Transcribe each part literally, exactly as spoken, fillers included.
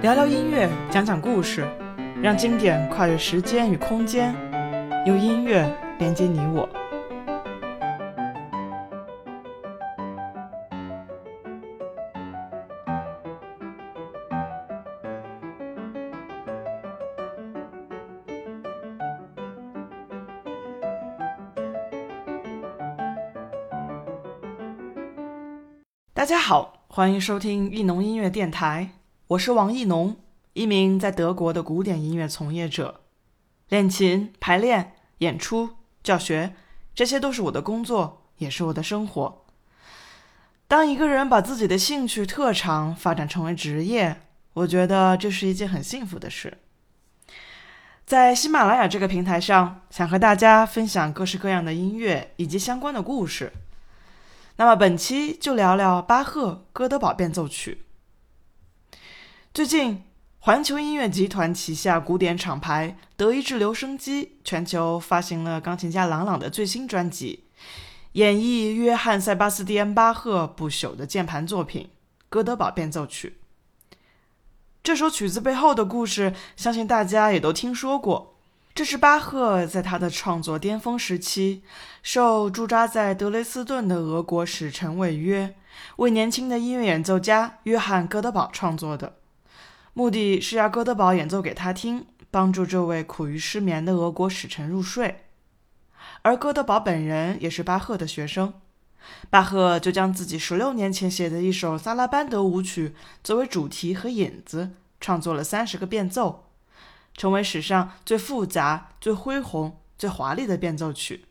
聊聊音乐，讲讲故事，让经典跨越时间与空间，用音乐连接你我。大家好，欢迎收听艺农音乐电台，我是王艺农，一名在德国的古典音乐从业者。练琴、排练、演出、教学，这些都是我的工作，也是我的生活。当一个人把自己的兴趣特长发展成为职业，我觉得这是一件很幸福的事。在喜马拉雅这个平台上，想和大家分享各式各样的音乐以及相关的故事。那么本期就聊聊巴赫哥德堡变奏曲。最近，环球音乐集团旗下古典厂牌德意志留声机全球发行了钢琴家郎朗的最新专辑，演绎约翰·塞巴斯蒂安·巴赫不朽的键盘作品《哥德堡变奏曲》。这首曲子背后的故事，相信大家也都听说过。这是巴赫在他的创作巅峰时期，受驻扎在德累斯顿的俄国使臣委约，为年轻的音乐演奏家约翰·哥德堡创作的，目的是要哥德堡演奏给他听，帮助这位苦于失眠的俄国使臣入睡。而哥德堡本人也是巴赫的学生，巴赫就将自己十六年前写的一首萨拉班德舞曲作为主题和引子，创作了三十个变奏，成为史上最复杂、最恢宏、最华丽的变奏曲。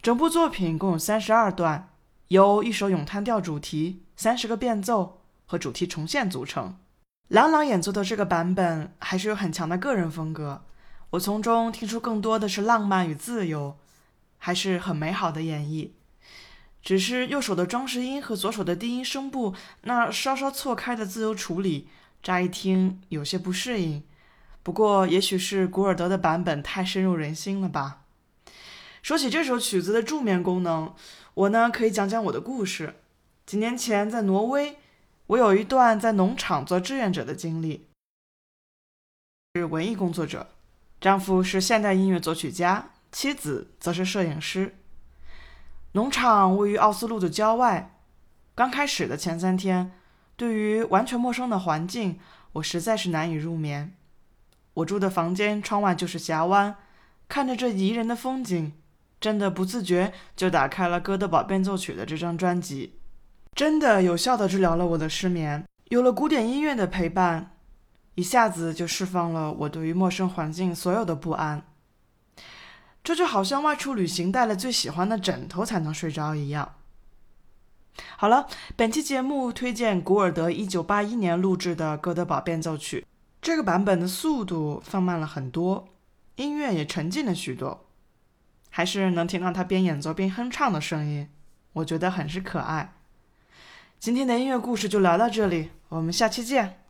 整部作品共有三十二段，由一首咏叹调主题、三十个变奏和主题重现组成。郎朗演奏的这个版本还是有很强的个人风格，我从中听出更多的是浪漫与自由，还是很美好的演绎。只是右手的装饰音和左手的低音声部那稍稍错开的自由处理，乍一听有些不适应，不过也许是古尔德的版本太深入人心了吧。说起这首曲子的助眠功能，我呢可以讲讲我的故事。几年前在挪威，我有一段在农场做志愿者的经历。是文艺工作者，丈夫是现代音乐作曲家，妻子则是摄影师。农场位于奥斯陆的郊外，刚开始的前三天，对于完全陌生的环境，我实在是难以入眠。我住的房间窗外就是峡湾，看着这宜人的风景，真的不自觉就打开了哥德堡变奏曲的这张专辑，真的有效地治疗了我的失眠。有了古典音乐的陪伴，一下子就释放了我对于陌生环境所有的不安。这就好像外出旅行带了最喜欢的枕头才能睡着一样。好了，本期节目推荐古尔德一九八一年录制的哥德堡变奏曲。这个版本的速度放慢了很多，音乐也沉浸了许多，还是能听到他边演奏边哼唱的声音，我觉得很是可爱。今天的音乐故事就聊到这里，我们下期见。